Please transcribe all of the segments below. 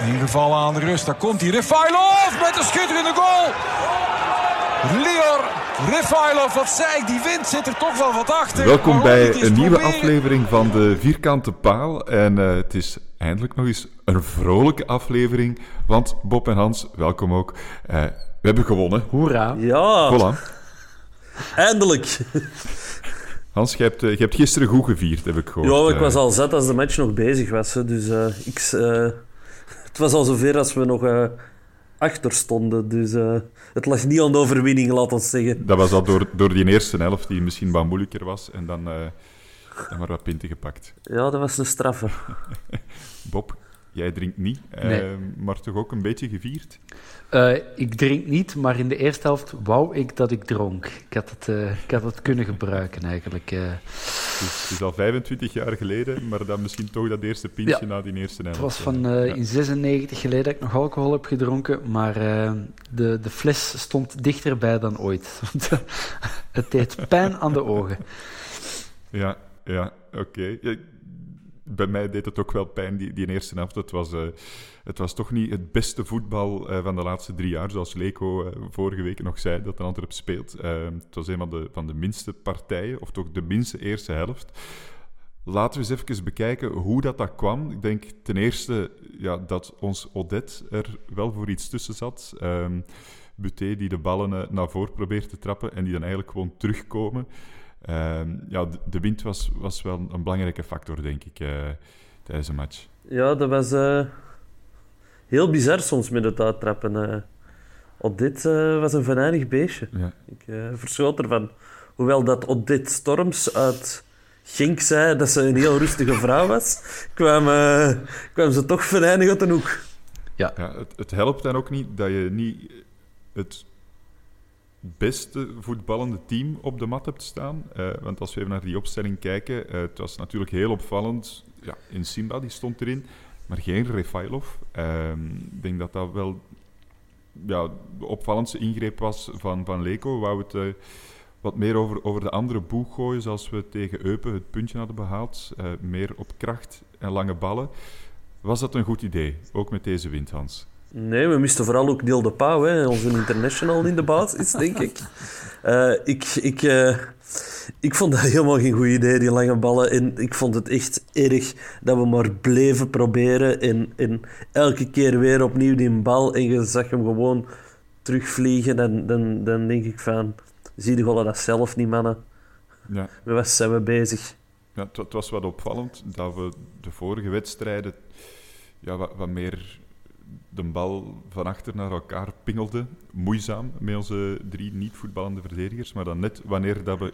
In ieder geval aan de rust. Daar komt hij. Refaelov met een schitterende goal. Lior Refaelov, wat zei ik, die wind zit er toch wel wat achter. Welkom bij een nieuwe aflevering van de Vierkante Paal. En het is eindelijk nog eens een vrolijke aflevering. Want Bob en Hans, welkom ook. We hebben gewonnen. Hoera. Ja. Voilà. Eindelijk. Hans, je hebt gisteren goed gevierd, heb ik gehoord. Ja, ik was al zat als de match nog bezig was. Dus het was al zover als we nog achter stonden. Dus het lag niet aan de overwinning, laat ons zeggen. Dat was al door die eerste helft, die misschien wat moeilijker was. En dan maar wat punten gepakt. Ja, dat was een straffe. Bob, jij drinkt niet, nee. Maar toch ook een beetje gevierd? Ik drink niet, maar in de eerste helft wou ik dat ik dronk. Ik had het kunnen gebruiken, eigenlijk. Het is al 25 jaar geleden, maar dan misschien toch dat eerste pintje na die eerste helft. Het was van in 96 geleden dat ik nog alcohol heb gedronken, maar de fles stond dichterbij dan ooit. Het deed pijn aan de ogen. Ja, oké. Okay. Bij mij deed het ook wel pijn, die eerste helft. Het was toch niet het beste voetbal van de laatste 3 jaar, zoals Leco vorige week nog zei, dat een Antwerp speelt. Het was een van de minste partijen, of toch de minste eerste helft. Laten we eens even bekijken hoe dat kwam. Ik denk ten eerste dat ons Odette er wel voor iets tussen zat. Buté die de ballen naar voren probeert te trappen en die dan eigenlijk gewoon terugkomen. De wind was wel een belangrijke factor, denk ik, tijdens de match. Ja, dat was heel bizar soms met het uittrappen. Op dit was een venijnig beestje. Ja. Ik verschoot ervan. Hoewel dat op dit Storms uit Genk zei dat ze een heel rustige vrouw was, kwam ze toch venijnig uit de hoek. Ja, het helpt dan ook niet dat je niet het beste voetballende team op de mat hebt staan. Want als we even naar die opstelling kijken, het was natuurlijk heel opvallend. Ja, in Simba, die stond erin, maar geen Refaelov. Ik denk dat dat wel de opvallendste ingreep was van Leco. Wou het wat meer over de andere boeg gooien, zoals we tegen Eupen het puntje hadden behaald. Meer op kracht en lange ballen. Was dat een goed idee, ook met deze wind, Hans? Nee, we misten vooral ook Neil de Pauw, hè. Onze international in de basis, denk ik. Ik vond dat helemaal geen goed idee, die lange ballen. En ik vond het echt erg dat we maar bleven proberen. En elke keer weer opnieuw die bal. En je zag hem gewoon terugvliegen. Dan denk ik van, zie je wel dat zelf niet, mannen. Ja. Met wat zijn we bezig? Ja, het was wat opvallend dat we de vorige wedstrijden wat meer de bal van achter naar elkaar pingelde, moeizaam met onze 3 niet-voetballende verdedigers. Maar dan net wanneer dat we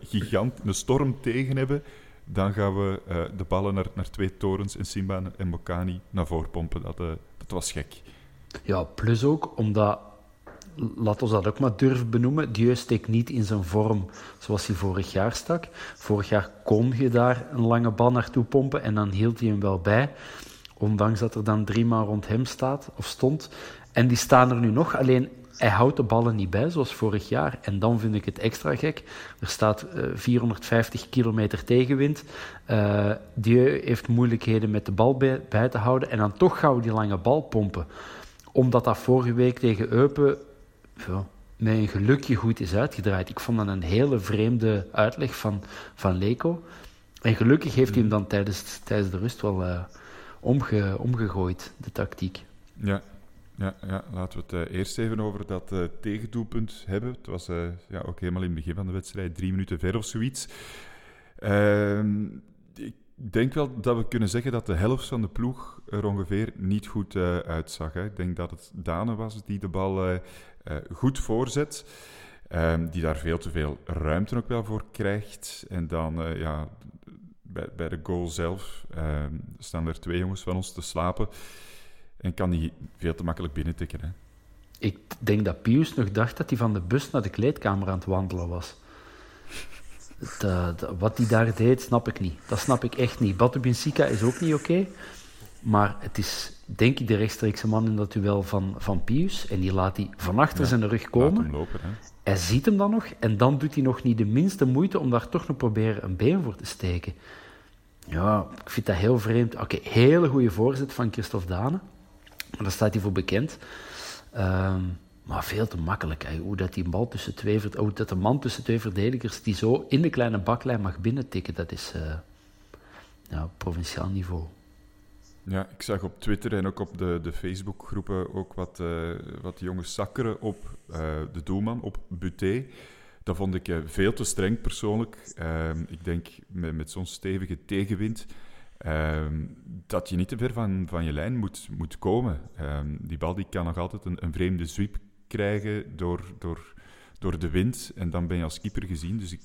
een storm tegen hebben, dan gaan we de ballen naar 2 torens en Simba en Mbokani naar voren pompen. Dat was gek. Ja, plus ook omdat laat ons dat ook maar durven benoemen, Dieu steekt niet in zijn vorm zoals hij vorig jaar stak. Vorig jaar kon je daar een lange bal naartoe pompen en dan hield hij hem wel bij. Ondanks dat er dan 3 man rond hem staat of stond. En die staan er nu nog, alleen hij houdt de ballen niet bij zoals vorig jaar. En dan vind ik het extra gek. Er staat 450 kilometer tegenwind. Dieu heeft moeilijkheden met de bal bij te houden. En dan toch gaan we die lange bal pompen. Omdat dat vorige week tegen Eupen met een gelukje goed is uitgedraaid. Ik vond dat een hele vreemde uitleg van Leco. En gelukkig heeft hij hem dan tijdens de rust wel omgegooid, de tactiek. Ja, laten we het eerst even over dat tegendoelpunt hebben. Het was ook helemaal in het begin van de wedstrijd, 3 minuten ver of zoiets. Ik denk wel dat we kunnen zeggen dat de helft van de ploeg er ongeveer niet goed uitzag. Hè. Ik denk dat het Daenen was die de bal goed voorzet, die daar veel te veel ruimte ook wel voor krijgt. En dan bij de goal zelf staan er 2 jongens van ons te slapen. En kan die veel te makkelijk binnentikken. Hè? Ik denk dat Pius nog dacht dat hij van de bus naar de kleedkamer aan het wandelen was. Wat hij daar deed, snap ik niet. Dat snap ik echt niet. Batu Binsika is ook niet oké. Maar het is, denk ik, de rechtstreekse man in dat duel van Pius. En die laat hij van achter zijn rug komen. Laat hem lopen, hè? Hij ziet hem dan nog. En dan doet hij nog niet de minste moeite om daar toch nog proberen een been voor te steken. Ja, ik vind dat heel vreemd. Oké, hele goede voorzet van Christophe Daenen. Maar daar staat hij voor bekend. Maar veel te makkelijk. Hè. Hoe dat die bal tussen twee... Hoe dat de man tussen 2 verdedigers die zo in de kleine baklijn mag binnentikken, dat is provinciaal niveau. Ja, ik zag op Twitter en ook op de Facebookgroepen ook wat jongens zakkeren op de doelman, op Buté. Dat vond ik veel te streng persoonlijk. Ik denk met zo'n stevige tegenwind... dat je niet te ver van je lijn moet komen. Die bal die kan nog altijd een vreemde sweep krijgen door de wind. En dan ben je als keeper gezien. Dus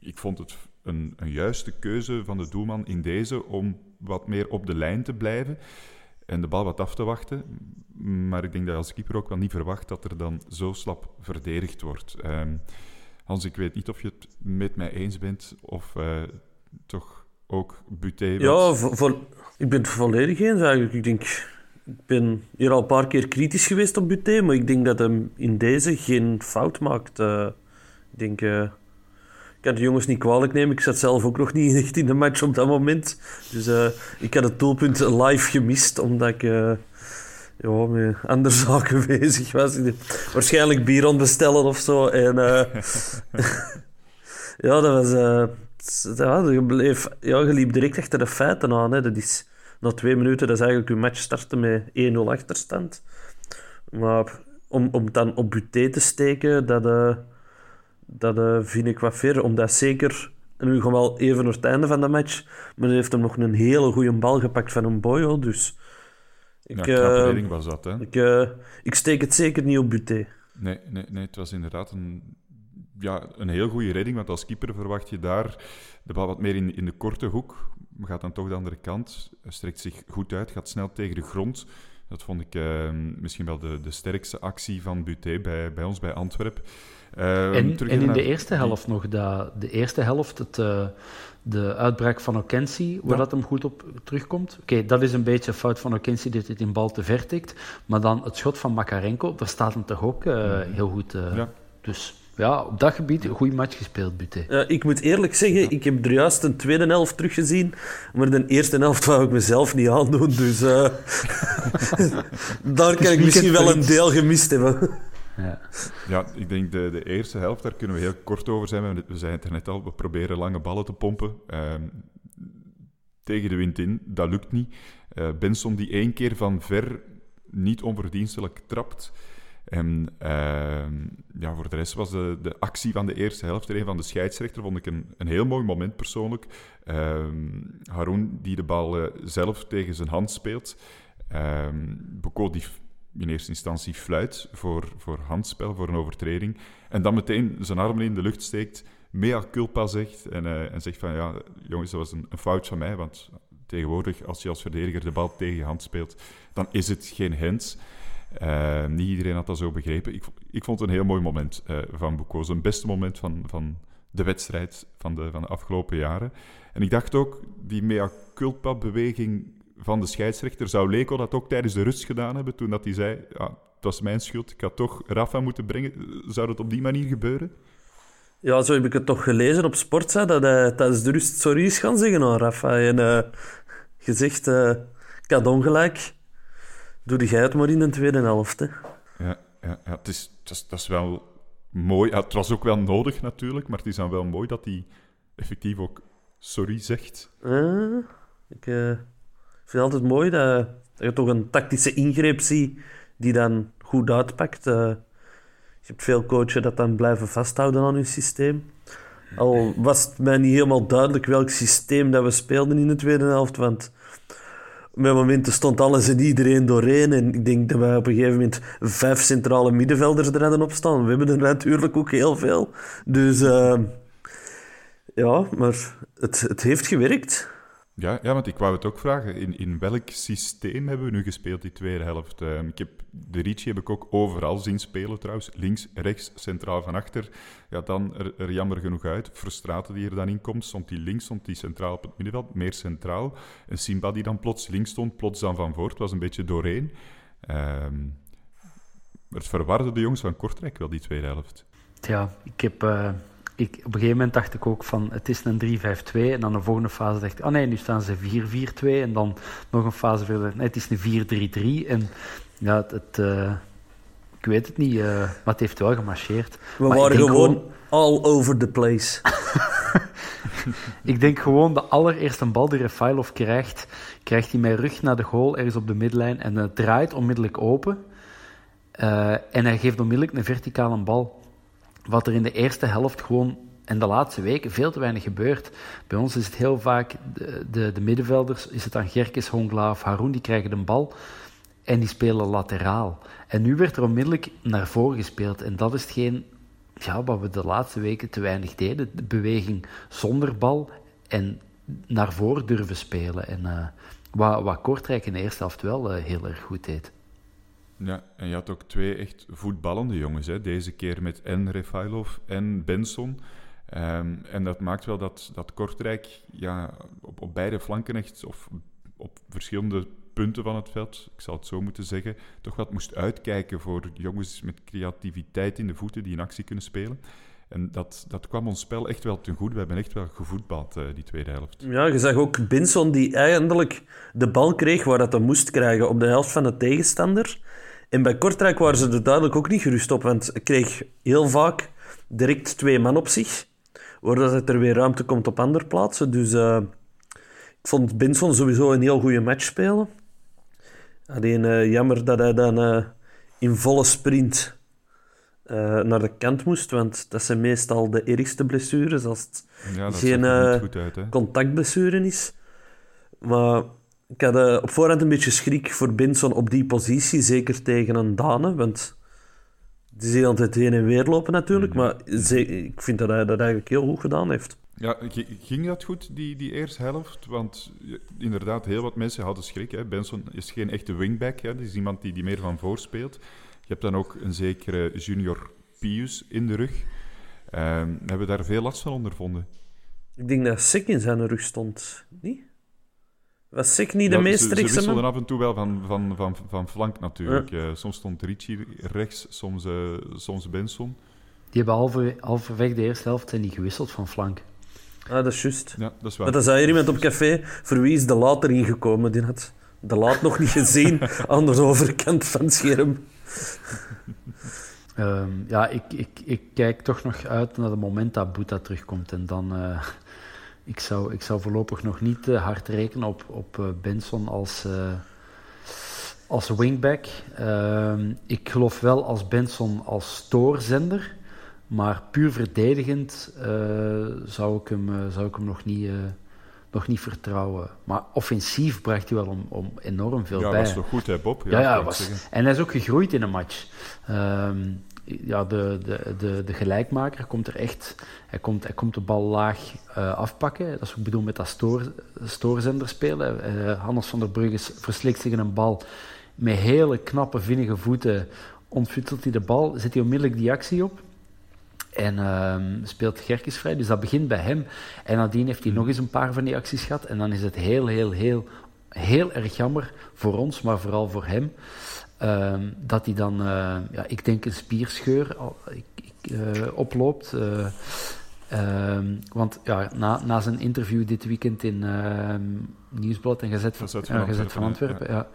ik vond het een juiste keuze van de doelman in deze om wat meer op de lijn te blijven en de bal wat af te wachten. Maar ik denk dat je als keeper ook wel niet verwacht dat er dan zo slap verdedigd wordt. Hans, ik weet niet of je het met mij eens bent of toch... ook Buté. Ja, ik ben het volledig eens eigenlijk. Ik ben hier al een paar keer kritisch geweest op Buté, maar ik denk dat hij in deze geen fout maakt. Ik kan de jongens niet kwalijk nemen. Ik zat zelf ook nog niet echt in de match op dat moment. Dus ik had het doelpunt live gemist, omdat ik met andere zaken bezig was. Waarschijnlijk bier aan bestellen of zo. En, ja, dat was... je liep direct achter de feiten aan. Hè. Dat is, na 2 minuten, dat is eigenlijk je match starten met 1-0 achterstand. Maar om dan op Buté te steken, dat vind ik wat ver. Omdat zeker, en nu gaan we al even naar het einde van de match, maar hij heeft hem nog een hele goede bal gepakt van een boy. Dus knappe redding was dat. Hè? Ik steek het zeker niet op Buté. Nee, het was inderdaad een heel goede redding, want als keeper verwacht je daar de bal wat meer in de korte hoek. Gaat dan toch de andere kant, strekt zich goed uit, gaat snel tegen de grond. Dat vond ik misschien wel de sterkste actie van Buté bij ons, bij Antwerpen. De eerste helft nog. De eerste helft, de uitbraak van Okenzi, waar dat hem goed op terugkomt. Oké, dat is een beetje een fout van Okenzi, dat hij in bal te ver tikt. Maar dan het schot van Makarenko, daar staat hem toch ook heel goed. Dus... ja, op dat gebied een goede match gespeeld, Buté. Ik moet eerlijk zeggen, ik heb er juist een tweede helft teruggezien, maar de eerste helft wou ik mezelf niet aandoen, dus daar kan ik misschien wel een deel gemist hebben. Ja, ik denk de eerste helft, daar kunnen we heel kort over zijn. We zijn het er net al, we proberen lange ballen te pompen. Tegen de wind in, dat lukt niet. Benson die 1 keer van ver niet onverdienstelijk trapt. En voor de rest was de actie van de eerste helft er een van de scheidsrechter, vond ik een heel mooi moment persoonlijk. Haroun die de bal zelf tegen zijn hand speelt. Boko die in eerste instantie fluit voor handspel, voor een overtreding. En dan meteen zijn armen in de lucht steekt, mea culpa zegt en zegt van ja, jongens, dat was een fout van mij. Want tegenwoordig, als je als verdediger de bal tegen je hand speelt, dan is het geen hands. Niet iedereen had dat zo begrepen. Ik vond het een heel mooi moment van Boucaut. Zijn beste moment van de wedstrijd van de afgelopen jaren. En ik dacht ook, die mea culpa-beweging van de scheidsrechter, zou Leco dat ook tijdens de rust gedaan hebben toen dat hij zei, ah, het was mijn schuld, ik had toch Rafa moeten brengen. Zou dat op die manier gebeuren? Ja, zo heb ik het toch gelezen op Sport, hè, dat hij tijdens de rust sorry is gaan zeggen aan Rafa. En gezegd, ik had ongelijk. Doe jij het maar in de tweede helft. Hè. Ja, dat is wel mooi. Ja, het was ook wel nodig natuurlijk, maar het is dan wel mooi dat hij effectief ook sorry zegt. Ik vind het altijd mooi dat je toch een tactische ingreep ziet die dan goed uitpakt. Je hebt veel coachen dat dan blijven vasthouden aan hun systeem. Al was het mij niet helemaal duidelijk welk systeem dat we speelden in de tweede helft, want op mijn momenten stond alles en iedereen doorheen. En ik denk dat we op een gegeven moment 5 centrale middenvelders er hadden op staan. We hebben er natuurlijk ook heel veel. Dus ja, maar het heeft gewerkt. Ja, want ik wou het ook vragen. In welk systeem hebben we nu gespeeld die tweede helft? De Ritchie heb ik ook overal zien spelen trouwens. Links, rechts, centraal van achter. Ja, dan er jammer genoeg uit. Frustraten die er dan in komt. Stond die links, stond die centraal op het middenveld. Meer centraal. En Simba die dan plots links stond, plots dan van voor. Het was een beetje doorheen. Het verwarde de jongens van Kortrijk wel, die tweede helft. Ja, ik heb... op een gegeven moment dacht ik ook van, het is een 3-5-2. En dan de volgende fase dacht ik, nu staan ze 4-4-2. En dan nog een fase verder, het is een 4-3-3. En ja, ik weet het niet, maar het heeft wel gemarcheerd. We waren gewoon all over the place. Ik denk gewoon de allereerste bal die Refaelov krijgt hij met rug naar de goal, ergens op de middenlijn. En het draait onmiddellijk open. En hij geeft onmiddellijk een verticale bal. Wat er in de eerste helft gewoon en de laatste weken veel te weinig gebeurt. Bij ons is het heel vaak de middenvelders, is het dan Gerkes, Hongla of Haroun, die krijgen de bal en die spelen lateraal. En nu werd er onmiddellijk naar voren gespeeld en dat is hetgeen wat we de laatste weken te weinig deden. De beweging zonder bal en naar voren durven spelen. En wat Kortrijk in de eerste helft wel heel erg goed deed. Ja, en je had ook 2 echt voetballende jongens, hè? Deze keer met en Refaelov en Benson. En dat maakt wel dat Kortrijk op beide flanken echt, of op verschillende punten van het veld, ik zal het zo moeten zeggen, toch wat moest uitkijken voor jongens met creativiteit in de voeten die in actie kunnen spelen. En dat kwam ons spel echt wel ten goede. We hebben echt wel gevoetbald, die tweede helft. Ja, je zag ook Benson die eindelijk de bal kreeg waar dat hij moest krijgen, op de helft van de tegenstander. En bij Kortrijk waren ze er duidelijk ook niet gerust op, want hij kreeg heel vaak direct 2 man op zich, waardoor het er weer ruimte komt op andere plaatsen. Dus ik vond Benson sowieso een heel goede match spelen. Alleen jammer dat hij dan in volle sprint naar de kant moest, want dat zijn meestal de ergste blessures als het geen contactblessure is. Maar ik had op voorhand een beetje schrik voor Benson op die positie, zeker tegen een Daenen, want het is heel altijd heen en weer lopen natuurlijk, maar ik vind dat hij dat eigenlijk heel goed gedaan heeft. Ja, ging dat goed, die eerste helft? Want inderdaad, heel wat mensen hadden schrik. Hè. Benson is geen echte wingback, hè. Dat is iemand die meer van voor speelt. Je hebt dan ook een zekere junior Pius in de rug. Hebben we daar veel last van ondervonden? Ik denk dat Sick in zijn rug stond, niet? Was Sick niet de meest rechtse man? Ze wisselden af en toe wel van flank natuurlijk. Ja. Soms stond Ritchie rechts, soms Benson. Die hebben halverwege de eerste helft en die gewisseld van flank. Ah, dat is juist. Ja, dat is waar. Maar dan zei hier iemand op café, voor wie is de Laat erin gekomen? Die had de Laat nog niet gezien, aan de overkant van het scherm. Ik kijk toch nog uit naar het moment dat Buté terugkomt. En dan, ik zou voorlopig nog niet hard rekenen op Benson als wingback. Ik geloof wel als Benson als doorzender, maar puur verdedigend zou ik hem nog niet vertrouwen. Maar offensief bracht hij wel om enorm veel bij. Ja, was toch goed, hè, Bob? Ja was. En hij is ook gegroeid in een match. De gelijkmaker komt er echt... Hij komt de bal laag afpakken. Dat is ook bedoeld met dat stoorzender spelen. Hannes van der Brugge verslikt zich in een bal met hele knappe, vinnige voeten ontfutselt hij de bal, zet hij onmiddellijk die actie op. En speelt Gerkes vrij, dus dat begint bij hem. En nadien heeft hij nog eens een paar van die acties gehad. En dan is het heel erg jammer voor ons, maar vooral voor hem, dat hij dan, ik denk een spierscheur oploopt. Want ja, na zijn interview dit weekend in Nieuwsblad en Gazet van Antwerpen, ja.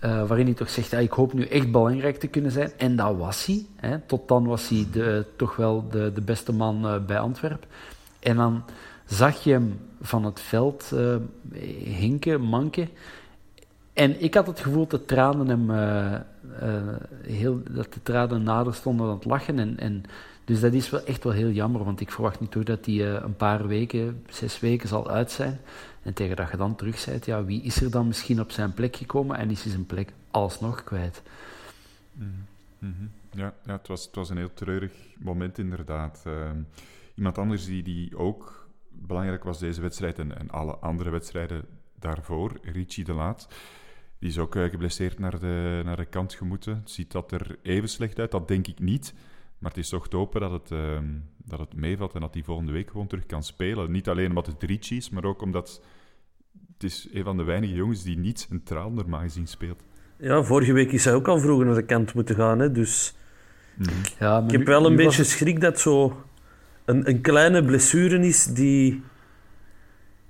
Waarin hij toch zegt, ik hoop nu echt belangrijk te kunnen zijn. En dat was hij. Hè. Tot dan was hij toch wel de beste man bij Antwerpen. En dan zag je hem van het veld hinken, manken. En ik had het gevoel dat de tranen hem dat de tranen nader stonden aan het lachen. En dus dat is wel echt wel heel jammer, want ik verwacht niet toch dat hij een paar weken, 6 weken zal uit zijn. En tegen dat je dan terug bent, ja, wie is er dan misschien op zijn plek gekomen en is hij zijn plek alsnog kwijt? Mm-hmm. Ja, het was een heel treurig moment inderdaad. Iemand anders die ook belangrijk was deze wedstrijd en alle andere wedstrijden daarvoor, Ritchie de Laat, die is ook geblesseerd naar de kant gemoeten. Ziet dat er even slecht uit? Dat denk ik niet. Maar het is toch te hopen dat het meevalt en dat hij volgende week gewoon terug kan spelen. Niet alleen omdat het Ritchie is, maar ook omdat het is een van de weinige jongens die niet centraal normaal gezien speelt. Ja, vorige week is hij ook al vroeger naar de kant moeten gaan. Hè, dus ja, ik heb wel een beetje schrik dat zo een kleine blessure is die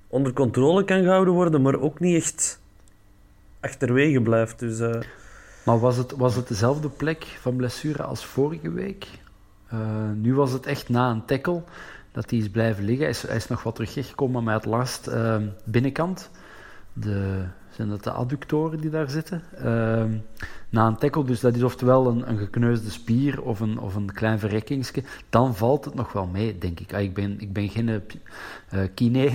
onder controle kan gehouden worden, maar ook niet echt achterwege blijft. Dus... Maar was het dezelfde plek van blessure als vorige week? Nu was het echt na een tackle dat hij is blijven liggen. Hij is nog wat teruggekomen, maar het laatst binnenkant. Zijn dat de adductoren die daar zitten? Na een tackle, dus dat is oftewel een gekneusde spier of een klein verrekkingske. Dan valt het nog wel mee, denk ik. Ik ben geen kiné,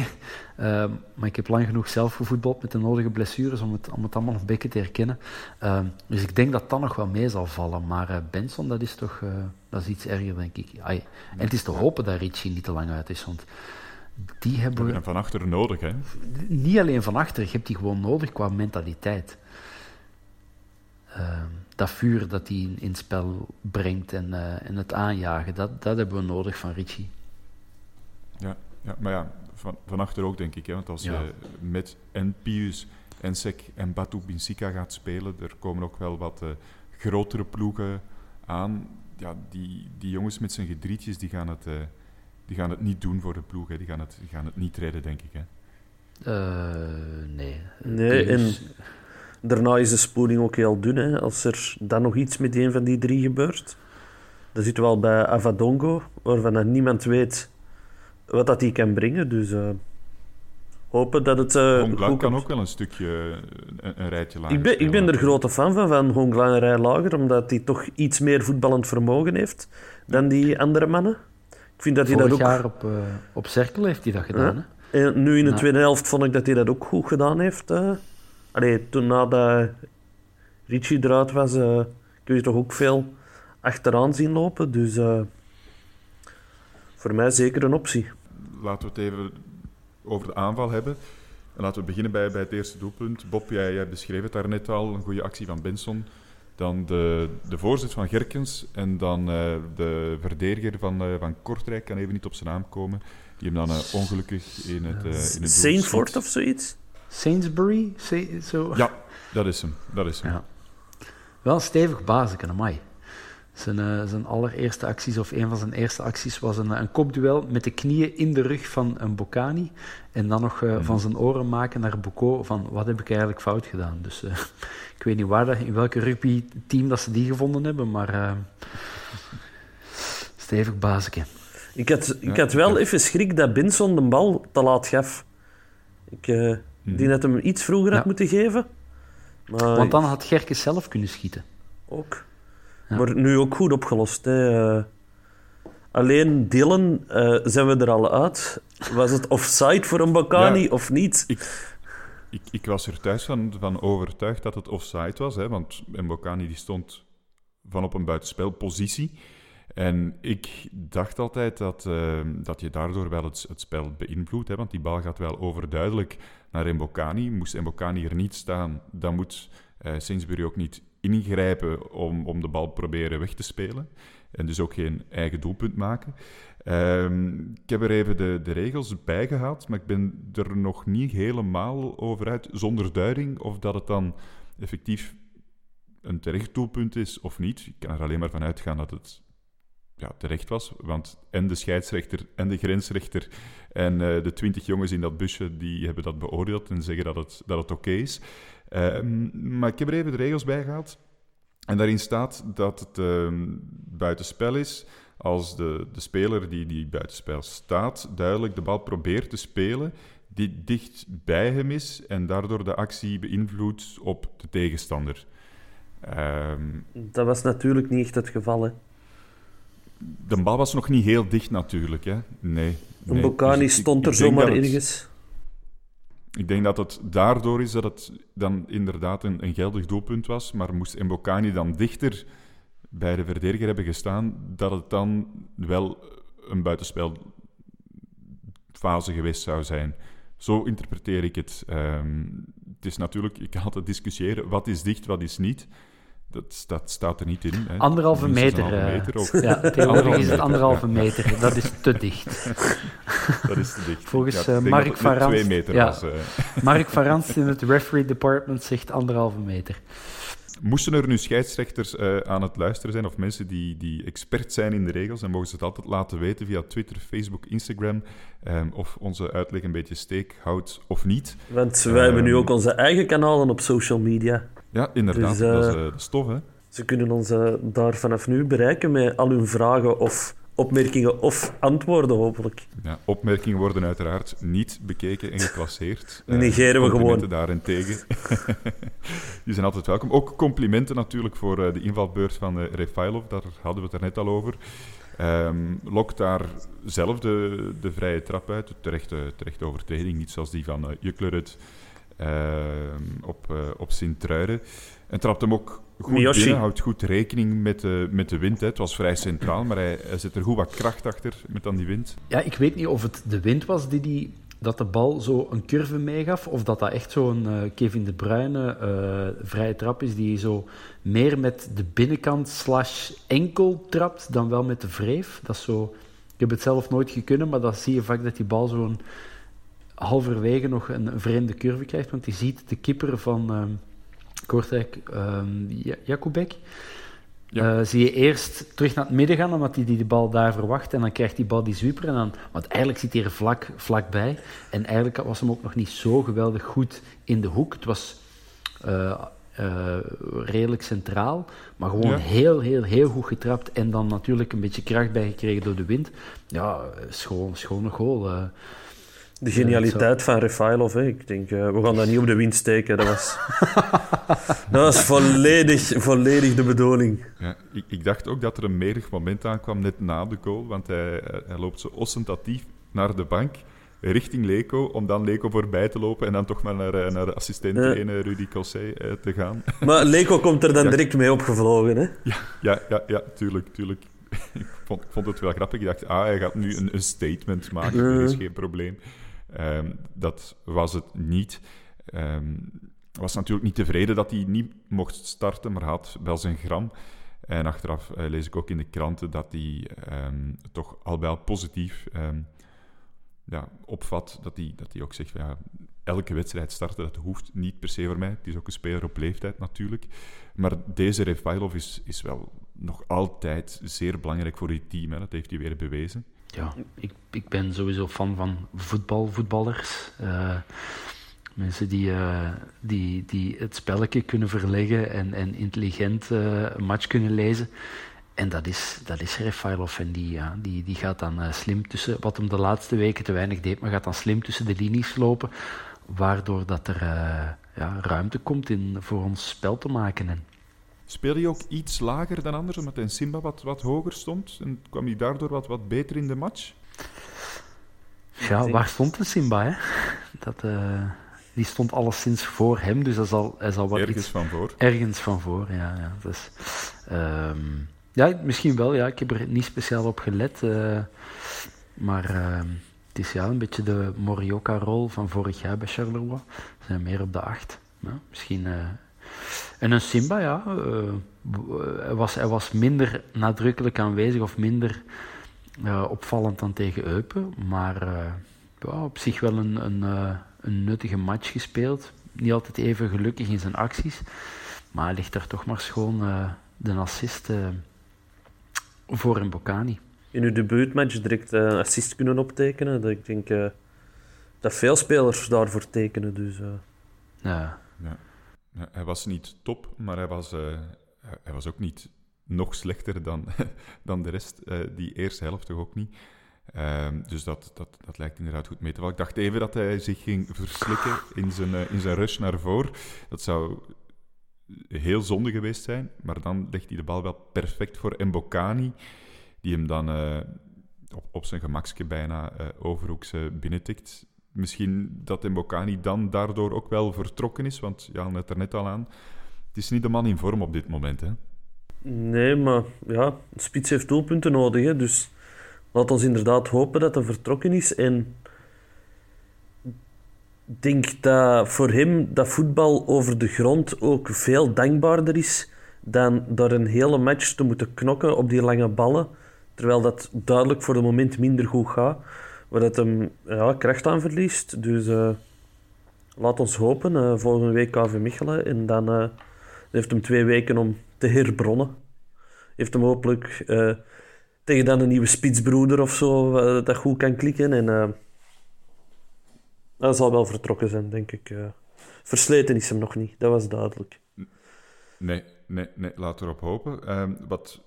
maar ik heb lang genoeg zelf gevoetbald met de nodige blessures om het allemaal nog bekken te herkennen. Dus ik denk dat dat nog wel mee zal vallen. Maar Benson, dat is toch dat is iets erger, denk ik. En het is te hopen dat Ritchie niet te lang uit is, want... Die hebben we van achter nodig, hè? Niet alleen van achter, je hebt die gewoon nodig qua mentaliteit. Dat vuur dat hij in het spel brengt en het aanjagen, dat hebben we nodig van Ritchie. Ja, maar ja, van achter ook, denk ik. Hè? Want als je met en Pius en Sick en Batu Binsika gaat spelen, er komen ook wel wat grotere ploegen aan. Ja, die jongens met zijn gedrietjes, die gaan het... Die gaan het niet doen voor de ploeg, hè. Die gaan het niet redden, denk ik. Hè. Nee, en daarna is de spoeling ook heel dun. Hè. Als er dan nog iets met een van die drie gebeurt, dan zitten we al bij Avadongo, waarvan niemand weet wat dat die kan brengen. Dus hopen dat het... Hongla kan ook wel een stukje, een rijtje lager ik ben er grote fan van Hongla een rij lager, omdat hij toch iets meer voetballend vermogen heeft dan die andere mannen. Ik vind dat hij dat ook... jaar op Cerkel heeft hij dat gedaan. Ja. Hè? En nu in de tweede helft vond ik dat hij dat ook goed gedaan heeft. Toen nadat Ritchie eruit was, kun je toch ook veel achteraan zien lopen. Dus voor mij zeker een optie. Laten we het even over de aanval hebben. En laten we beginnen bij het eerste doelpunt. Bob, jij beschreef het daarnet al, een goede actie van Benson. Dan de voorzet van Gerkens en dan de verdediger van Kortrijk, kan even niet op zijn naam komen, die hem dan ongelukkig in het doel Saintford of zoiets? Sainsbury? Ja, dat is hem. Ja. Wel een stevig bazeken, amai. Zijn allereerste acties, of een van zijn eerste acties, was een kopduel met de knieën in de rug van Mbokani. En dan nog van zijn oren maken naar Boko van wat heb ik eigenlijk fout gedaan. Dus ik weet niet in welke rugbyteam dat ze die gevonden hebben, maar stevig bazeke. Ik had wel even schrik dat Benson de bal te laat gaf. Die net hem iets vroeger had moeten geven. Maar... Want dan had Gerkes zelf kunnen schieten. Ook. Ja. Maar nu ook goed opgelost. Hè. Alleen Dylan, zijn we er al uit. Was het offside voor Mbokani of niet? Ik was er thuis van overtuigd dat het offside was. Hè, want Mbokani die stond van op een buitenspelpositie. En ik dacht altijd dat je daardoor wel het spel beïnvloedt. Hè, want die bal gaat wel overduidelijk naar Mbokani. Moest Mbokani er niet staan, dan moet... Sainsbury ook niet ingrijpen om de bal proberen weg te spelen. En dus ook geen eigen doelpunt maken. Ik heb er even de regels bij gehaald, maar ik ben er nog niet helemaal over uit, zonder duiding, of dat het dan effectief een terecht doelpunt is of niet. Ik kan er alleen maar van uitgaan dat het terecht was, want en de scheidsrechter en de grensrechter en de 20 jongens in dat busje, die hebben dat beoordeeld en zeggen dat het oké is. Maar ik heb er even de regels bij gehaald. En daarin staat dat het buitenspel is als de speler die buitenspel staat duidelijk de bal probeert te spelen die dicht bij hem is en daardoor de actie beïnvloedt op de tegenstander. Dat was natuurlijk niet echt het geval, hè? De bal was nog niet heel dicht natuurlijk, hè? Nee. Mbokani dus stond er zomaar ergens. Ik denk dat het daardoor is dat het dan inderdaad een geldig doelpunt was, maar moest Mbokani dan dichter bij de verdediger hebben gestaan, dat het dan wel een buitenspelfase geweest zou zijn. Zo interpreteer ik het. Het is natuurlijk, ik kan altijd discussiëren, wat is dicht, wat is niet. Dat staat er niet in. Hè. Anderhalve meter. Tegenwoordig is het 1,5 meter. Dat is te dicht. Dat is te dicht. Volgens Mark Varans... 2 meter was. Mark Varans in het referee department zegt 1,5 meter. Moesten er nu scheidsrechters aan het luisteren zijn, of mensen die expert zijn in de regels, dan mogen ze het altijd laten weten via Twitter, Facebook, Instagram, of onze uitleg een beetje steek houdt of niet. Want wij hebben nu ook onze eigen kanalen op social media. Ja, inderdaad. Dus, dat is tof, hè? Ze kunnen ons daar vanaf nu bereiken met al hun vragen of opmerkingen of antwoorden, hopelijk. Ja, opmerkingen worden uiteraard niet bekeken en geclasseerd. Negeren we gewoon. Complimenten daarentegen. Die zijn altijd welkom. Ook complimenten natuurlijk voor de invalbeurt van Refaelov. Daar hadden we het er net al over. Lokt daar zelf de vrije trap uit. De terechte overtreding. Niet zoals die van Juklerud op Sint-Truiden. En trapt hem ook goed Miyoshi binnen, houdt goed rekening met de wind. Hè. Het was vrij centraal, maar hij zet er goed wat kracht achter met dan die wind. Ja, ik weet niet of het de wind was dat de bal zo een curve meegaf, of dat echt zo'n Kevin De Bruyne vrije trap is, die zo meer met de binnenkant /enkel trapt dan wel met de wreef. Dat is zo... Ik heb het zelf nooit gekunnen, maar dan zie je vaak dat die bal zo'n halverwege nog een vreemde curve krijgt, want je ziet de keeper van... Jakobek. Ja. Zie je eerst terug naar het midden gaan, omdat hij die bal daar verwacht. En dan krijgt die bal die zwieper. Want eigenlijk zit hij er vlakbij. En eigenlijk was hem ook nog niet zo geweldig goed in de hoek. Het was redelijk centraal. Maar gewoon heel, heel, heel goed getrapt. En dan natuurlijk een beetje kracht bijgekregen door de wind. Ja, schone goal. De genialiteit van Refaelov, hè. Ik denk, we gaan dat niet op de wind steken. Dat was volledig de bedoeling. Ja, ik dacht ook dat er een merig moment aankwam, net na de goal, want hij loopt zo ostentatief naar de bank, richting Leco, om dan Leco voorbij te lopen en dan toch maar naar de assistent Rudy Cossé te gaan. Maar Leco komt er dan direct mee opgevlogen, hè? Ja, tuurlijk. Ik vond het wel grappig. Ik dacht, hij gaat nu een statement maken, er is geen probleem. Dat was het niet. Was natuurlijk niet tevreden dat hij niet mocht starten, maar had wel zijn gram. En achteraf lees ik ook in de kranten dat hij toch al wel positief opvat. Dat hij ook zegt, elke wedstrijd starten, dat hoeft niet per se voor mij. Het is ook een speler op leeftijd natuurlijk. Maar deze Refaelov is wel nog altijd zeer belangrijk voor dit team. Hè. Dat heeft hij weer bewezen. Ja, ik ben sowieso fan van voetballers. Mensen die het spelletje kunnen verleggen en intelligent een match kunnen lezen. En dat is Refaelov. En die gaat dan slim tussen... Wat hem de laatste weken te weinig deed, maar gaat dan slim tussen de linies lopen. Waardoor dat er ruimte komt voor ons spel te maken. Speelde hij ook iets lager dan anders, omdat hij in Simba wat hoger stond? En kwam hij daardoor wat beter in de match? Ja, waar stond de Simba, hè? Die stond alleszins voor hem, dus hij zal wat ergens iets... van voor. Ergens van voor, ja. Dus, misschien wel, ja. Ik heb er niet speciaal op gelet. Maar het is een beetje de Morioka-rol van vorig jaar bij Charleroi. We zijn meer op de 8. Nou, misschien... En een Simba, ja. Hij was minder nadrukkelijk aanwezig of minder opvallend dan tegen Eupen. Maar op zich wel een nuttige match gespeeld. Niet altijd even gelukkig in zijn acties. Maar hij ligt daar toch maar schoon de assist voor Mbokani. In uw debuutmatch direct een assist kunnen optekenen. Dat ik denk dat veel spelers daarvoor tekenen. Dus, Ja. Hij was niet top, maar hij was ook niet nog slechter dan de rest. Die eerste helft toch ook niet. Dus dat lijkt inderdaad goed mee te vallen. Ik dacht even dat hij zich ging verslikken in zijn rush naar voren. Dat zou heel zonde geweest zijn. Maar dan legt hij de bal wel perfect voor Mbokani, die hem dan op zijn gemakske bijna overhoeks binnentikt. Misschien dat Mbokani dan daardoor ook wel vertrokken is, want je haalde het er net al aan. Het is niet de man in vorm op dit moment, hè? Nee, maar ja, de spits heeft doelpunten nodig, hè? Dus laat ons inderdaad hopen dat hij vertrokken is. En ik denk dat voor hem dat voetbal over de grond ook veel dankbaarder is dan door een hele match te moeten knokken op die lange ballen, terwijl dat duidelijk voor het moment minder goed gaat, waar dat hem kracht aan verliest. Dus laat ons hopen. Volgende week KV Mechelen. En dan heeft hem 2 weken om te herbronnen. Heeft hem hopelijk tegen dan een nieuwe spitsbroeder of zo dat goed kan klikken. En hij zal wel vertrokken zijn, denk ik. Versleten is hem nog niet. Dat was duidelijk. Nee, laten we erop hopen.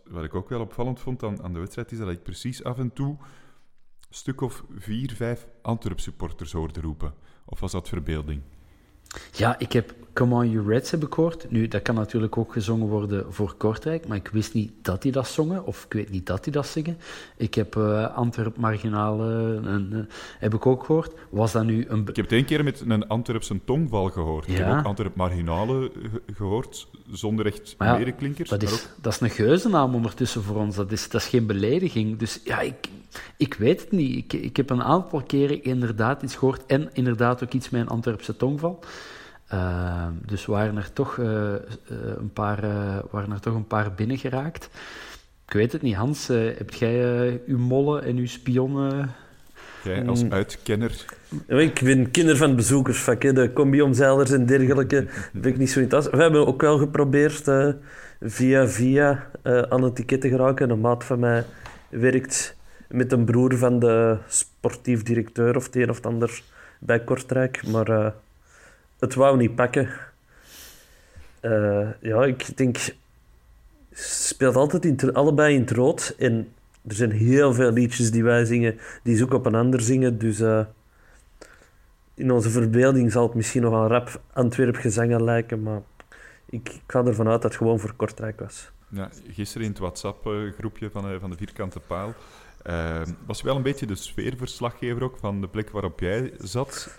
Wat ik ook wel opvallend vond aan de wedstrijd is dat ik precies af en toe stuk of 4, 5 Antwerp-supporters hoorde roepen. Of was dat verbeelding? Ja, ik heb Come On You Reds heb ik gehoord. Nu, dat kan natuurlijk ook gezongen worden voor Kortrijk, maar ik wist niet dat die dat zongen, of ik weet niet dat die dat zingen. Ik heb Antwerp-marginalen heb ik ook gehoord. Was dat nu een... Ik heb het 1 keer met een Antwerpse tongval gehoord. Ja. Ik heb ook Antwerp-marginalen gehoord, zonder echt medeklinkers. Ja, dat is een geuzennaam ondertussen voor ons. Dat is geen belediging. Dus ja, ik weet het niet. Ik heb een aantal keren inderdaad iets gehoord en inderdaad ook iets met een Antwerpse tongval. Dus waren er toch een paar binnengeraakt. Ik weet het niet. Hans, hebt jij uw mollen en uw spionnen? Jij als uitkenner? Ik ben kinder van het bezoekersvak. Hè. De combi-omzeilers en dergelijke ben ik niet zo in tas. We hebben ook wel geprobeerd via aan het ticket te geraken. Een maat van mij werkt met een broer van de sportief directeur of het een of het ander bij Kortrijk. Maar het wou niet pakken. Ik denk... speelt altijd allebei in het rood. En er zijn heel veel liedjes die wij zingen, die ze ook op een ander zingen. Dus in onze verbeelding zal het misschien nog een rap Antwerp-gezangen lijken. Maar ik ga ervan uit dat het gewoon voor Kortrijk was. Ja, gisteren in het WhatsApp-groepje van de Vierkante Paal was wel een beetje de sfeerverslaggever ook van de plek waarop jij zat.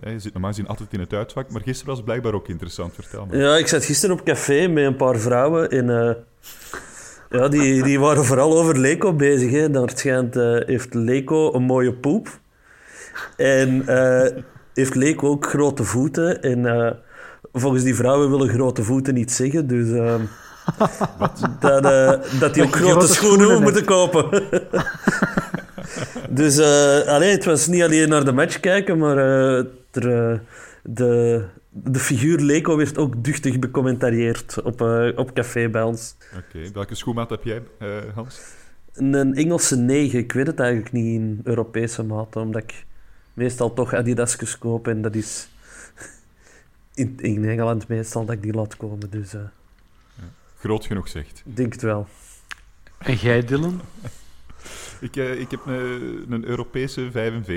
Je zit normaal gezien altijd in het uitvak, maar gisteren was het blijkbaar ook interessant. Vertel me. Ja, ik zat gisteren op café met een paar vrouwen en die waren vooral over Leco bezig. Hè. Dan schijnt, heeft Leco een mooie poep en heeft Leco ook grote voeten. En volgens die vrouwen willen grote voeten niet zeggen, dus... Dat die ook grote schoenen moeten kopen. Dus het was niet alleen naar de match kijken, maar de figuur Leco werd ook duchtig becommentarieerd op café bij ons. Oké. Welke schoenmaat heb jij, Hans? Een Engelse 9. Ik weet het eigenlijk niet in Europese maat, omdat ik meestal toch Adidasjes koop en dat is in Engeland meestal dat ik die laat komen, dus... Groot genoeg zegt. Denk het wel. En jij, Dylan? Ik heb een Europese 45,5.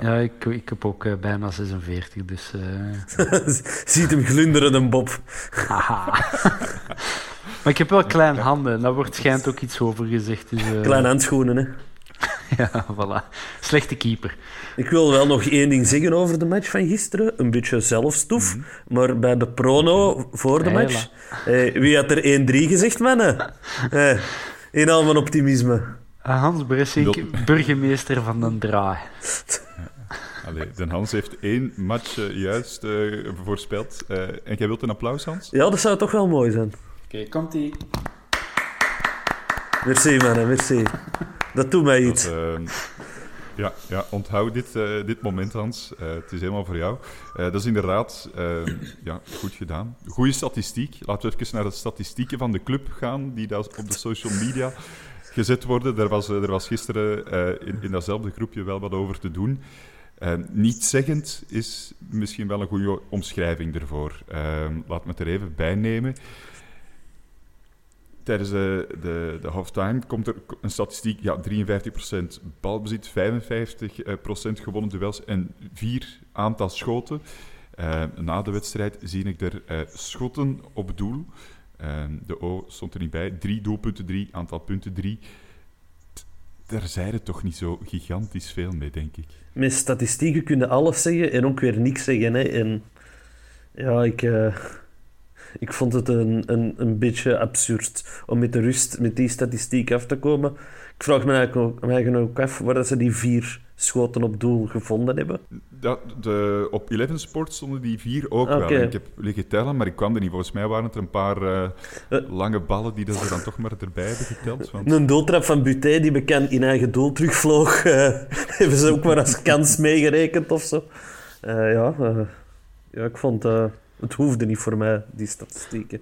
Ja, ik heb ook bijna 46, dus... Ziet hem glunderen, een Bob. Maar ik heb wel kleine handen. Daar wordt schijnt ook iets over gezegd. Dus, kleine handschoenen, hè? Ja, voilà. Slechte keeper. Ik wil wel nog 1 ding zeggen over de match van gisteren. Een beetje zelfstoef. Mm-hmm. Maar bij de prono voor de match... wie had er 1-3 gezegd, mannen? In al mijn optimisme. Hans Bressink, burgemeester van Den Draai. Allee, Den Hans heeft 1 match juist voorspeld. En jij wilt een applaus, Hans? Ja, dat zou toch wel mooi zijn. Oké, komt-ie. Merci, mannen, merci. Dat doet mij iets. Ja, onthoud dit moment, Hans. Het is helemaal voor jou. Dat is inderdaad goed gedaan. Goede statistiek. Laten we even naar de statistieken van de club gaan, die daar op de social media gezet worden. Er was gisteren in datzelfde groepje wel wat over te doen. Nietzeggend is misschien wel een goede omschrijving ervoor. Laat me het er even bij nemen. Tijdens de halftime komt er een statistiek, 53% balbezit, 55% gewonnen duels en 4 aantal schoten. Na de wedstrijd zie ik er schotten op doel. De O stond er niet bij. 3 doelpunten, 3 aantal punten, 3. Daar zijn er toch niet zo gigantisch veel mee, denk ik. Met statistieken kun je alles zeggen en ook weer niks zeggen. Hè. En ja, ik vond het een beetje absurd om met de rust met die statistiek af te komen. Ik vraag me eigenlijk ook af waar ze die 4 schoten op doel gevonden hebben. Ja, op 11 Sport stonden die 4 ook wel. Ik heb liggen tellen, maar ik kwam er niet. Volgens mij waren het er een paar lange ballen die ze dan toch maar erbij hebben geteld. Want een doeltrap van Buté die bekend in eigen doel terugvloog, hebben ze ook maar als kans meegerekend of zo. Ik vond... het hoefde niet voor mij, die statistieken.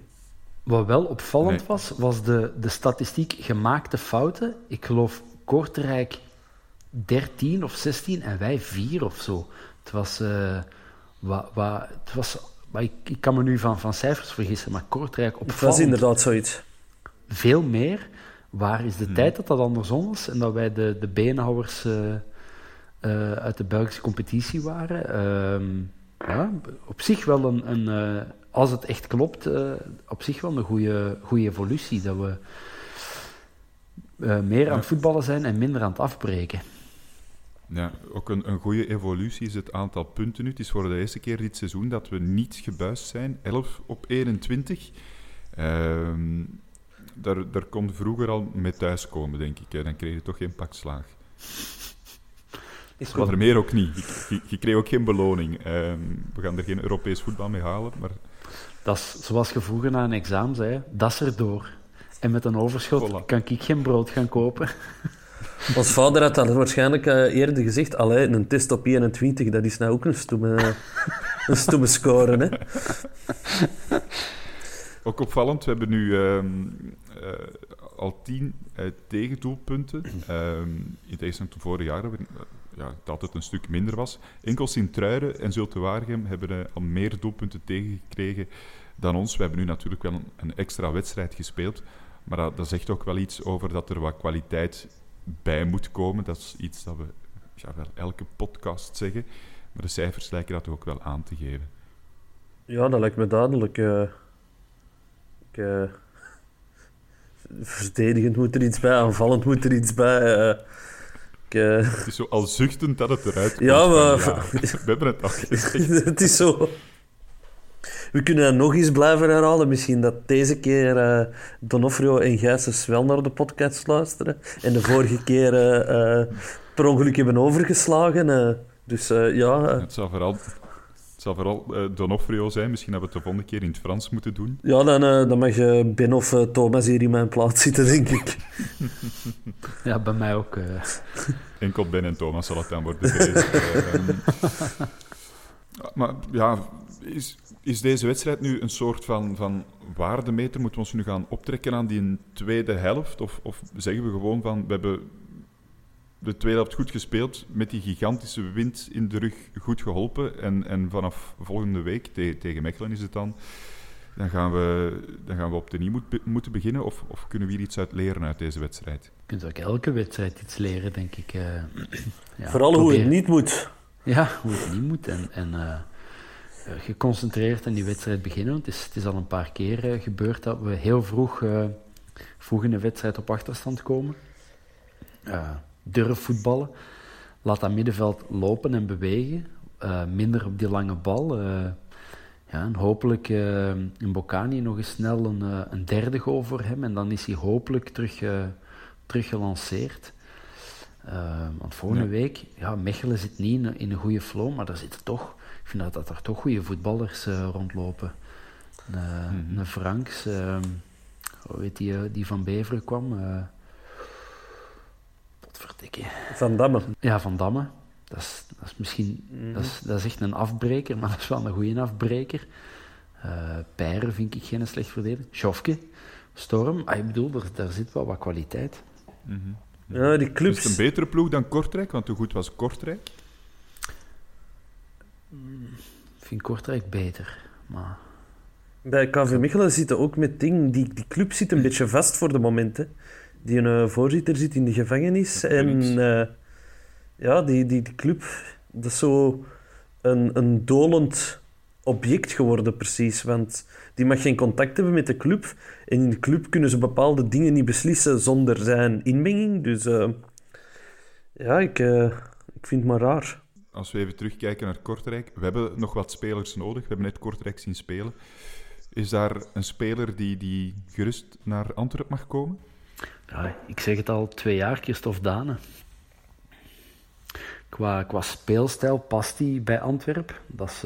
Wat wel opvallend was de statistiek gemaakte fouten. Ik geloof Kortrijk 13 of 16 en wij 4 of zo. Het was... ik kan me nu van cijfers vergissen, maar Kortrijk opvallend... Het was inderdaad zoiets. Veel meer. Waar is de tijd dat andersom was en dat wij de beenhouwers uit de Belgische competitie waren... Ja, op zich wel een als het echt klopt, op zich wel een goede evolutie. Dat we meer aan het voetballen zijn en minder aan het afbreken. Ja, ook een goede evolutie is het aantal punten nu. Het is voor de eerste keer dit seizoen dat we niet gebuist zijn. 11 op 21. Daar kon vroeger al mee thuiskomen, denk ik. Dan kreeg je toch geen pak slaag. Ik kon er meer ook niet. Je kreeg ook geen beloning. We gaan er geen Europees voetbal mee halen. Maar... Dat is, zoals je vroeger na een examen zei, dat is erdoor. En met een overschot kan ik geen brood gaan kopen. Ons vader had dat waarschijnlijk eerder gezegd. Allee, een test op 21, dat is nou ook een stomme score. Hè? Ook opvallend, we hebben nu... al 10 tegendoelpunten. In tegenstelling tot vorig jaar, dat het een stuk minder was. Enkel Sint-Truiden en Zulte-Waregem hebben al meer doelpunten tegengekregen dan ons. We hebben nu natuurlijk wel een extra wedstrijd gespeeld, maar dat zegt ook wel iets over dat er wat kwaliteit bij moet komen. Dat is iets dat we wel elke podcast zeggen, maar de cijfers lijken dat ook wel aan te geven. Ja, dat lijkt me duidelijk. Verdedigend moet er iets bij, aanvallend moet er iets bij. Het is zo al zuchtend dat het eruit komt. Ja, maar... Ja, we hebben het al gezegd. Het is zo... We kunnen dat nog eens blijven herhalen. Misschien dat deze keer Donofrio en Gijsens wel naar de podcast luisteren. En de vorige keer per ongeluk hebben overgeslagen. Het zal vooral Donofrio zijn. Misschien dat we het de volgende keer in het Frans moeten doen. Ja, dan mag Ben of Thomas hier in mijn plaats zitten, denk ik. Ja, bij mij ook. Enkel Ben en Thomas zal het dan worden geweest. Maar ja, is deze wedstrijd nu een soort van waardemeter? Moeten we ons nu gaan optrekken aan die tweede helft? Of zeggen we gewoon van... We hebben de tweede helft goed gespeeld, met die gigantische wind in de rug goed geholpen. En vanaf volgende week, tegen Mechelen is het dan, dan gaan we opnieuw moeten beginnen. Of kunnen we hier iets uit leren uit deze wedstrijd? Je kunt ook elke wedstrijd iets leren, denk ik. Vooral hoe het niet moet. Ja, hoe het niet moet. En geconcentreerd aan die wedstrijd beginnen. Want het is al een paar keer gebeurd dat we heel vroeg in de wedstrijd op achterstand komen. Durf voetballen. Laat dat middenveld lopen en bewegen. Minder op die lange bal. En hopelijk Mbokani nog eens snel een derde goal voor hem. En dan is hij hopelijk terug gelanceerd. Want volgende week, ja, Mechelen zit niet in een goede flow, maar daar zitten toch, ik vind dat er toch goede voetballers rondlopen. Een Franks, hoe heet die van Beveren kwam? Potverdikke. Van Damme. Ja, Van Damme. Dat is misschien, dat is echt een afbreker, maar dat is wel een goede afbreker. Peijer vind ik geen slecht verdediger. Schofke, Storm. Ah, ik bedoel, daar zit wel wat kwaliteit. Mm-hmm. Ja, die clubs. Is het een betere ploeg dan Kortrijk? Want hoe goed was Kortrijk? Ik vind Kortrijk beter, maar... Bij KV Mechelen zitten ook met dingen... Die club zit een beetje vast voor de moment. Hè. Die voorzitter zit in de gevangenis. En die club... Dat is zo een dolend object geworden, precies. Want die mag geen contact hebben met de club. En in de club kunnen ze bepaalde dingen niet beslissen zonder zijn inmenging. Dus ik vind het maar raar. Als we even terugkijken naar Kortrijk. We hebben nog wat spelers nodig. We hebben net Kortrijk zien spelen. Is daar een speler die gerust naar Antwerpen mag komen? Ja, ik zeg het al 2 jaar, Christophe Daenen. Qua speelstijl past hij bij Antwerpen. Dat is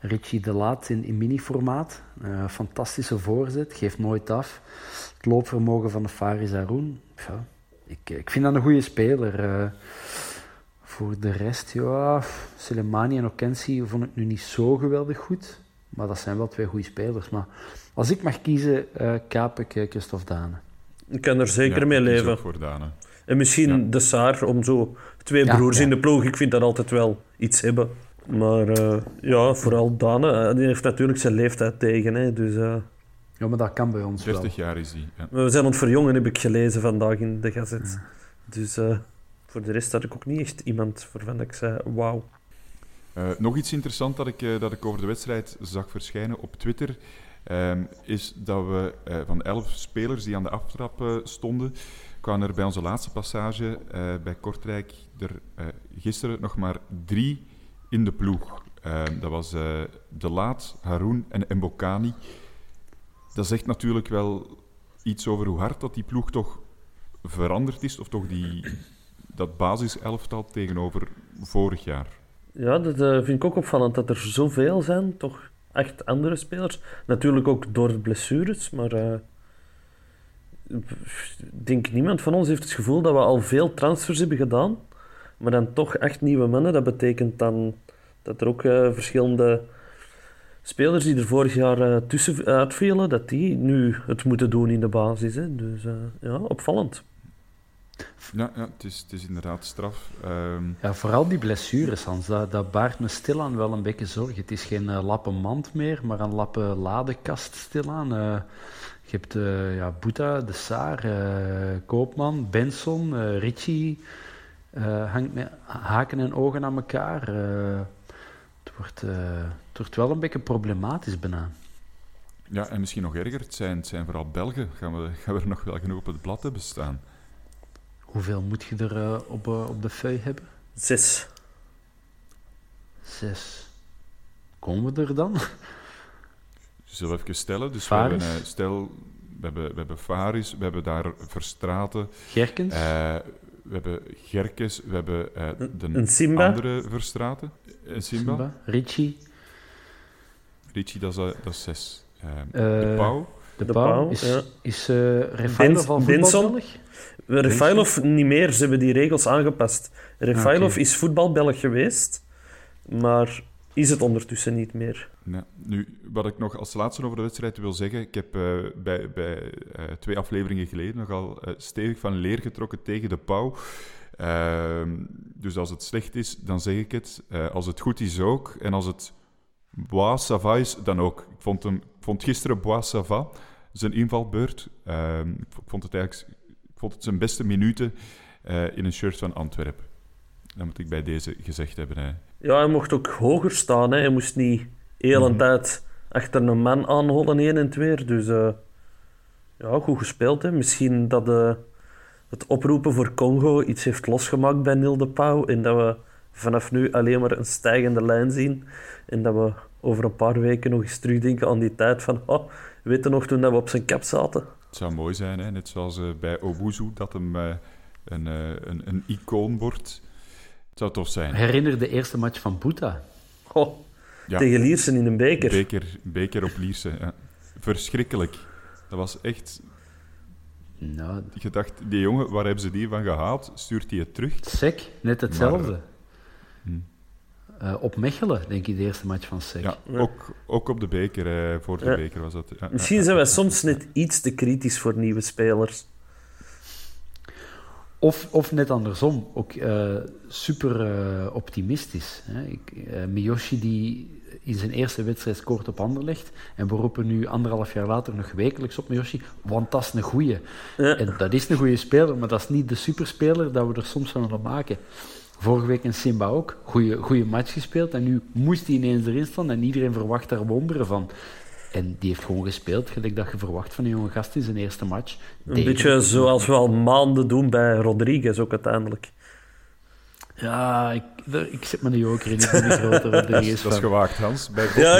Ritchie de Laat in mini-formaat. Fantastische voorzet, geeft nooit af. Het loopvermogen van de Faris Haroun. Ja, ik vind dat een goede speler. Voor de rest, ja, Sulemani en Okenzi vond ik nu niet zo geweldig goed. Maar dat zijn wel 2 goede spelers. Maar als ik mag kiezen, kaap ik Christophe Daenen. Ik kan er zeker mee leven. Voor Daenen. En misschien de Saar, om zo 2 broers in de ploeg. Ik vind dat altijd wel iets hebben. Maar vooral Daenen. Die heeft natuurlijk zijn leeftijd tegen. Hè, dus, ja, maar dat kan bij ons 30 wel. 30 jaar is die. Ja. We zijn ontverjongen, heb ik gelezen vandaag in de gazet. Ja. Dus... voor de rest had ik ook niet echt iemand waarvan ik zei, wauw. Nog iets interessants dat ik over de wedstrijd zag verschijnen op Twitter, is dat we van 11 spelers die aan de aftrap stonden, kwamen er bij onze laatste passage bij Kortrijk er gisteren nog maar 3 in de ploeg. Dat was De Laat, Haroun en Mbokani. Dat zegt natuurlijk wel iets over hoe hard dat die ploeg toch veranderd is, of toch dat basiselftal tegenover vorig jaar. Ja, dat vind ik ook opvallend, dat er zoveel zijn, toch 8 andere spelers. Natuurlijk ook door de blessures, maar denk niemand van ons heeft het gevoel dat we al veel transfers hebben gedaan, maar dan toch 8 nieuwe mannen. Dat betekent dan dat er ook verschillende spelers die er vorig jaar tussen uitvielen, dat die nu het moeten doen in de basis. Hè. Dus opvallend. Ja, het is inderdaad straf. Ja, vooral die blessures, Hans, dat baart me stilaan wel een beetje zorgen. Het is geen lappenmand meer, maar een lappenladekast stilaan. Je hebt Buté, De Saar, Koopman, Benson, Ritchie, hangt met haken en ogen aan elkaar. Het wordt wel een beetje problematisch bijna. Ja, en misschien nog erger, het zijn vooral Belgen. Gaan we er nog wel genoeg op het blad hebben staan? Hoeveel moet je er op de feuille hebben? 6. 6. Komen we er dan? Zullen we even stellen? Dus Faris. We hebben Faris, we hebben daar Verstraten. Gerkes. We hebben Gerkes, we hebben de Simba. Andere Verstraten. Simba. Ritchie, dat is 6. De Pauw. De Pauw is Refaelov al voetbalbelg? Refaelov niet meer, ze hebben die regels aangepast. Refaelov is voetbalbelg geweest, maar is het ondertussen niet meer. Ja. Nu, wat ik nog als laatste over de wedstrijd wil zeggen, ik heb bij 2 afleveringen geleden nogal stevig van leer getrokken tegen de Pauw. Dus als het slecht is, dan zeg ik het. Als het goed is ook, en als het bois sava is, dan ook. Ik vond gisteren bois sava, zijn invalbeurt. Ik vond het zijn beste minuten in een shirt van Antwerpen. Dat moet ik bij deze gezegd hebben. Hè. Ja, hij mocht ook hoger staan. Hè. Hij moest niet heel een tijd achter een man aanhollen, 1 en 2. Dus goed gespeeld. Hè. Misschien dat het oproepen voor Congo iets heeft losgemaakt bij Neil de Pauw. En dat we vanaf nu alleen maar een stijgende lijn zien. En dat we over een paar weken nog eens terugdenken aan die tijd van... Oh, weet je nog toen we op zijn kap zaten? Het zou mooi zijn, hè? Net zoals bij Obuzu, dat hem een icoon wordt. Het zou tof zijn. Herinner de eerste match van Buté. Oh, ja. Tegen Liersen in een beker. Beker op Liersen, ja. Verschrikkelijk. Dat was echt... Nou, je dacht, die jongen, waar hebben ze die van gehaald? Stuurt hij het terug? Sick, net hetzelfde. Maar, op Mechelen, denk ik, de eerste match van Sick. Ja, ja. Ook op de beker, voor de beker was dat. Ja, misschien zijn wij soms net iets te kritisch voor nieuwe spelers. Of net andersom, ook super optimistisch. Hè? Miyoshi die in zijn eerste wedstrijd scoort op Anderlecht. En we roepen nu 1,5 jaar later nog wekelijks op Miyoshi, want dat is een goeie. Ja. En dat is een goeie speler, maar dat is niet de superspeler dat we er soms van maken. Vorige week in Simba ook, goeie match gespeeld. En nu moest hij ineens erin staan en iedereen verwacht daar wonderen van. En die heeft gewoon gespeeld, gelijk dat je verwacht van een jonge gast in zijn eerste match. Een beetje zoals we al maanden doen bij Rodriguez ook uiteindelijk. Ja, ik zet me de joker in, ik ben niet groter Rodriguez. Dat is gewaagd, Hans. Ja,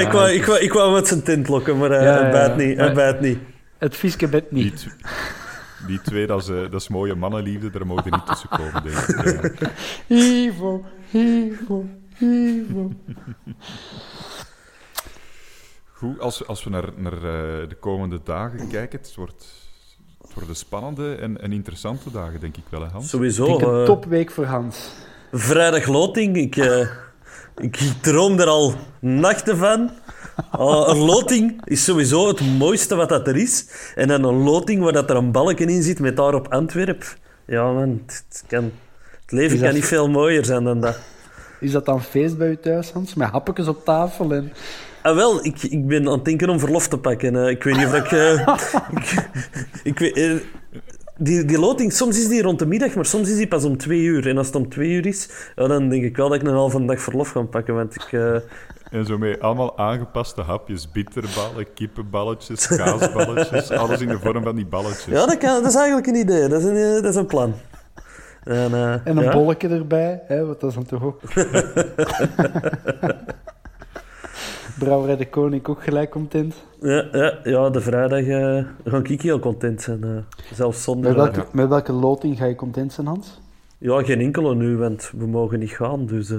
ik wou met zijn tint lokken, maar hij bijt niet. Het viesje bijt niet. Die twee, dat is mooie mannenliefde, daar mogen niet tussen komen, denk ik. Ja. Ivo. Goed, als we naar de komende dagen kijken, het worden spannende en interessante dagen, denk ik wel, hè, Hans? Sowieso. Ik een topweek voor Hans. Vrijdag loting, ik droom er al nachten van. Een loting is sowieso het mooiste wat dat er is. En dan een loting waar dat er een balken in zit met daarop Antwerpen. Ja, man, het leven kan niet veel mooier zijn dan dat. Is dat dan feest bij u thuis, Hans? Met hapjes op tafel en... Ah, wel, ik ben aan het denken om verlof te pakken. Ik weet niet of ik... Die loting, soms is die rond de middag, maar soms is die pas om 2:00. En als het om 2:00 is, dan denk ik wel dat ik een halve dag verlof ga pakken, want ik... En zo mee allemaal aangepaste hapjes. Bitterballen, kippenballetjes, kaasballetjes. Alles in de vorm van die balletjes. Ja, dat is eigenlijk een idee. Dat is een plan. En een bolletje erbij, hè, want dat is dan toch ook... Brouwerij de Koning ook gelijk content. Ja, de vrijdag ga ik heel content zijn. Zelfs zonder... Met welke loting ga je content zijn, Hans? Ja, geen enkele nu, want we mogen niet gaan, dus...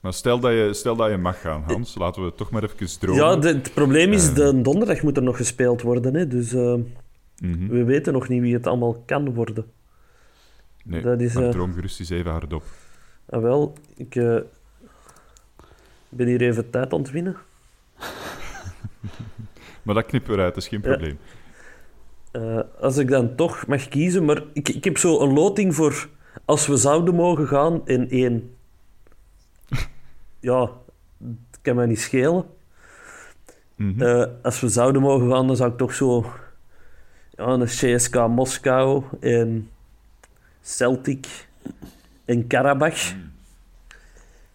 Maar stel dat je mag gaan, Hans. Laten we toch maar even dromen. Ja, het probleem is, de donderdag moet er nog gespeeld worden. Hè? Dus we weten nog niet wie het allemaal kan worden. Nee, dat is, maar droom gerust eens even hardop. Ah, wel, ik ben hier even tijd aan het winnen. Maar dat knippen we eruit, dat is geen probleem. Als ik dan toch mag kiezen, maar ik heb zo een loting voor als we zouden mogen gaan in 1. Ja, het kan mij niet schelen. Mm-hmm. Als we zouden mogen gaan, dan zou ik toch zo... Ja, een CSK Moskou en Celtic en Karabach. Mm.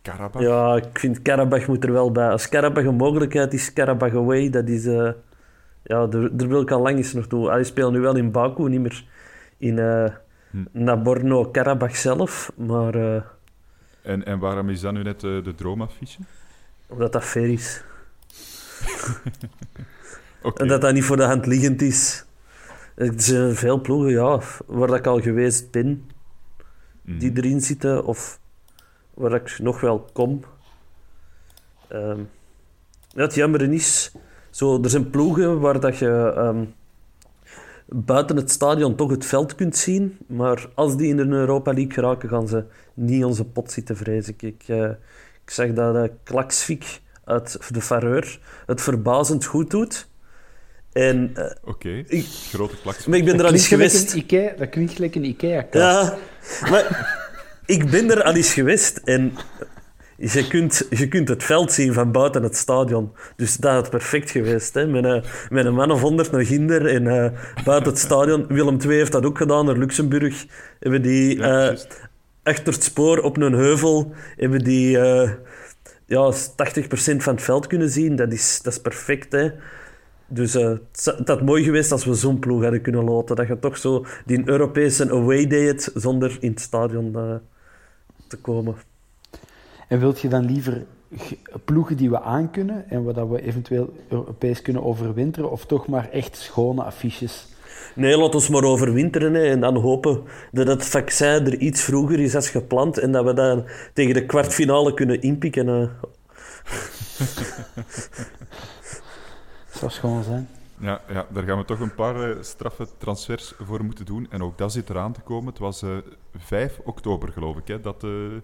Karabach? Ja, ik vind Karabach moet er wel bij. Als Karabach een mogelijkheid is, Karabach away, dat is... ja, daar wil ik al lang eens naartoe. Hij speelt nu wel in Baku, niet meer in Nagorno-Karabach zelf, maar... En waarom is dat nu net de droomaffiche? Omdat dat fair is. Okay. En dat dat niet voor de hand liggend is. Er zijn veel ploegen, ja, waar ik al geweest ben, die erin zitten, of waar ik nog wel kom. Het jammer is, er zijn ploegen waar dat je buiten het stadion toch het veld kunt zien, maar als die in de Europa League geraken, gaan ze niet onze pot zitten, vrees ik. Ik zeg dat Klaksvík uit de Fareur het verbazend goed doet. Oké, grote Klaksvík. Maar ik ben er al eens geweest. Dat klinkt gelijk een Ikea-kast. Ja, maar ik ben er al eens geweest en je kunt het veld zien van buiten het stadion. Dus dat is perfect geweest. Hè? Met een man of 100 naar Ginder en buiten het stadion. Willem II heeft dat ook gedaan, naar Luxemburg. Hebben die... achter het spoor op een heuvel hebben die 80% van het veld kunnen zien. Dat is perfect, hè. Dus het had mooi geweest als we zo'n ploeg hadden kunnen loten. Dat je toch zo die Europese away deed zonder in het stadion te komen. En wilt je dan liever ploegen die we aankunnen en waar we eventueel Europees kunnen overwinteren, of toch maar echt schone affiches? Nee, laat ons maar overwinteren hè, en dan hopen dat het vaccin er iets vroeger is als gepland en dat we dan tegen de kwartfinale kunnen inpikken. Dat zou schoon zijn. Ja, ja, daar gaan we toch een paar straffe transfers voor moeten doen. En ook dat zit eraan te komen. Het was 5 oktober, geloof ik, hè, dat de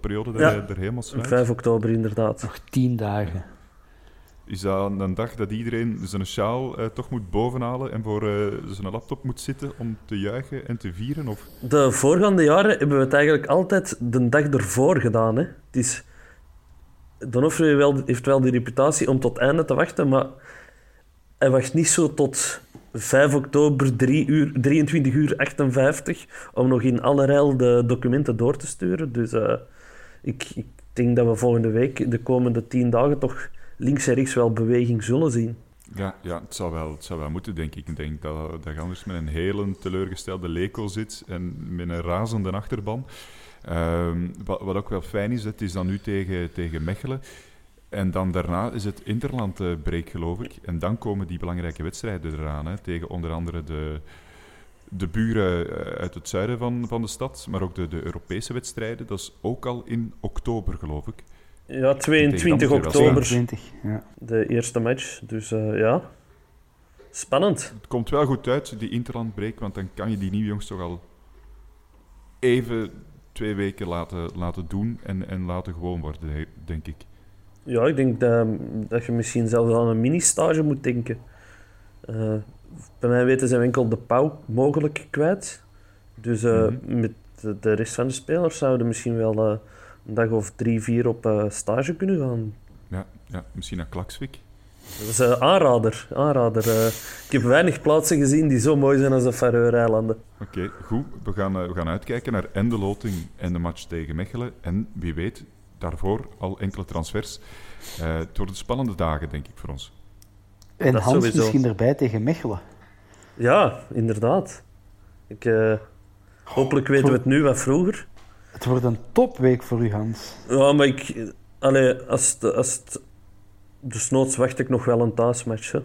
periode er helemaal sluit. 5 oktober, inderdaad. Nog 10 dagen. Is dat een dag dat iedereen zijn sjaal toch moet bovenhalen en voor zijn laptop moet zitten om te juichen en te vieren? Of? De voorgaande jaren hebben we het eigenlijk altijd de dag ervoor gedaan. Hè. Het is... Donofrio heeft wel die reputatie om tot einde te wachten, maar hij wacht niet zo tot 5 oktober 23:58 om nog in allerijl de documenten door te sturen. Dus ik denk dat we volgende week, de komende 10 dagen, toch links en rechts wel beweging zullen zien. Ja, het zou wel moeten, denk ik. Ik denk dat je anders met een hele teleurgestelde Leco zit en met een razende achterban. Wat ook wel fijn is, het is dan nu tegen Mechelen. En dan daarna is het Interlandbreak, geloof ik. En dan komen die belangrijke wedstrijden eraan. Hè. Tegen onder andere de buren uit het zuiden van de stad. Maar ook de Europese wedstrijden. Dat is ook al in oktober, geloof ik. Ja, 22 oktober. 22, ja. De eerste match. Dus ja, spannend. Het komt wel goed uit, die Interlandbreak. Want dan kan je die nieuwe jongens toch al even 2 weken laten doen. En laten gewoon worden, denk ik. Ja, ik denk dat je misschien zelfs aan een mini-stage moet denken. Bij mijn weten zijn we enkel de Pauw mogelijk kwijt. Dus met de rest van de spelers zouden misschien wel een dag of 3-4 op stage kunnen gaan. Ja, misschien naar Klaksvík. Dat is een aanrader. Ik heb weinig plaatsen gezien die zo mooi zijn als de Faroe-eilanden. Oké, goed. We gaan uitkijken naar en de loting en de match tegen Mechelen. En wie weet... Daarvoor al enkele transfers. Het worden spannende dagen, denk ik, voor ons. En dat Hans sowieso. Misschien erbij tegen Mechelen. Ja, inderdaad. Hopelijk weten we het nu wat vroeger. Het wordt een topweek voor u, Hans. Ja, maar dus noods wacht ik nog wel een thuismatch. Hè.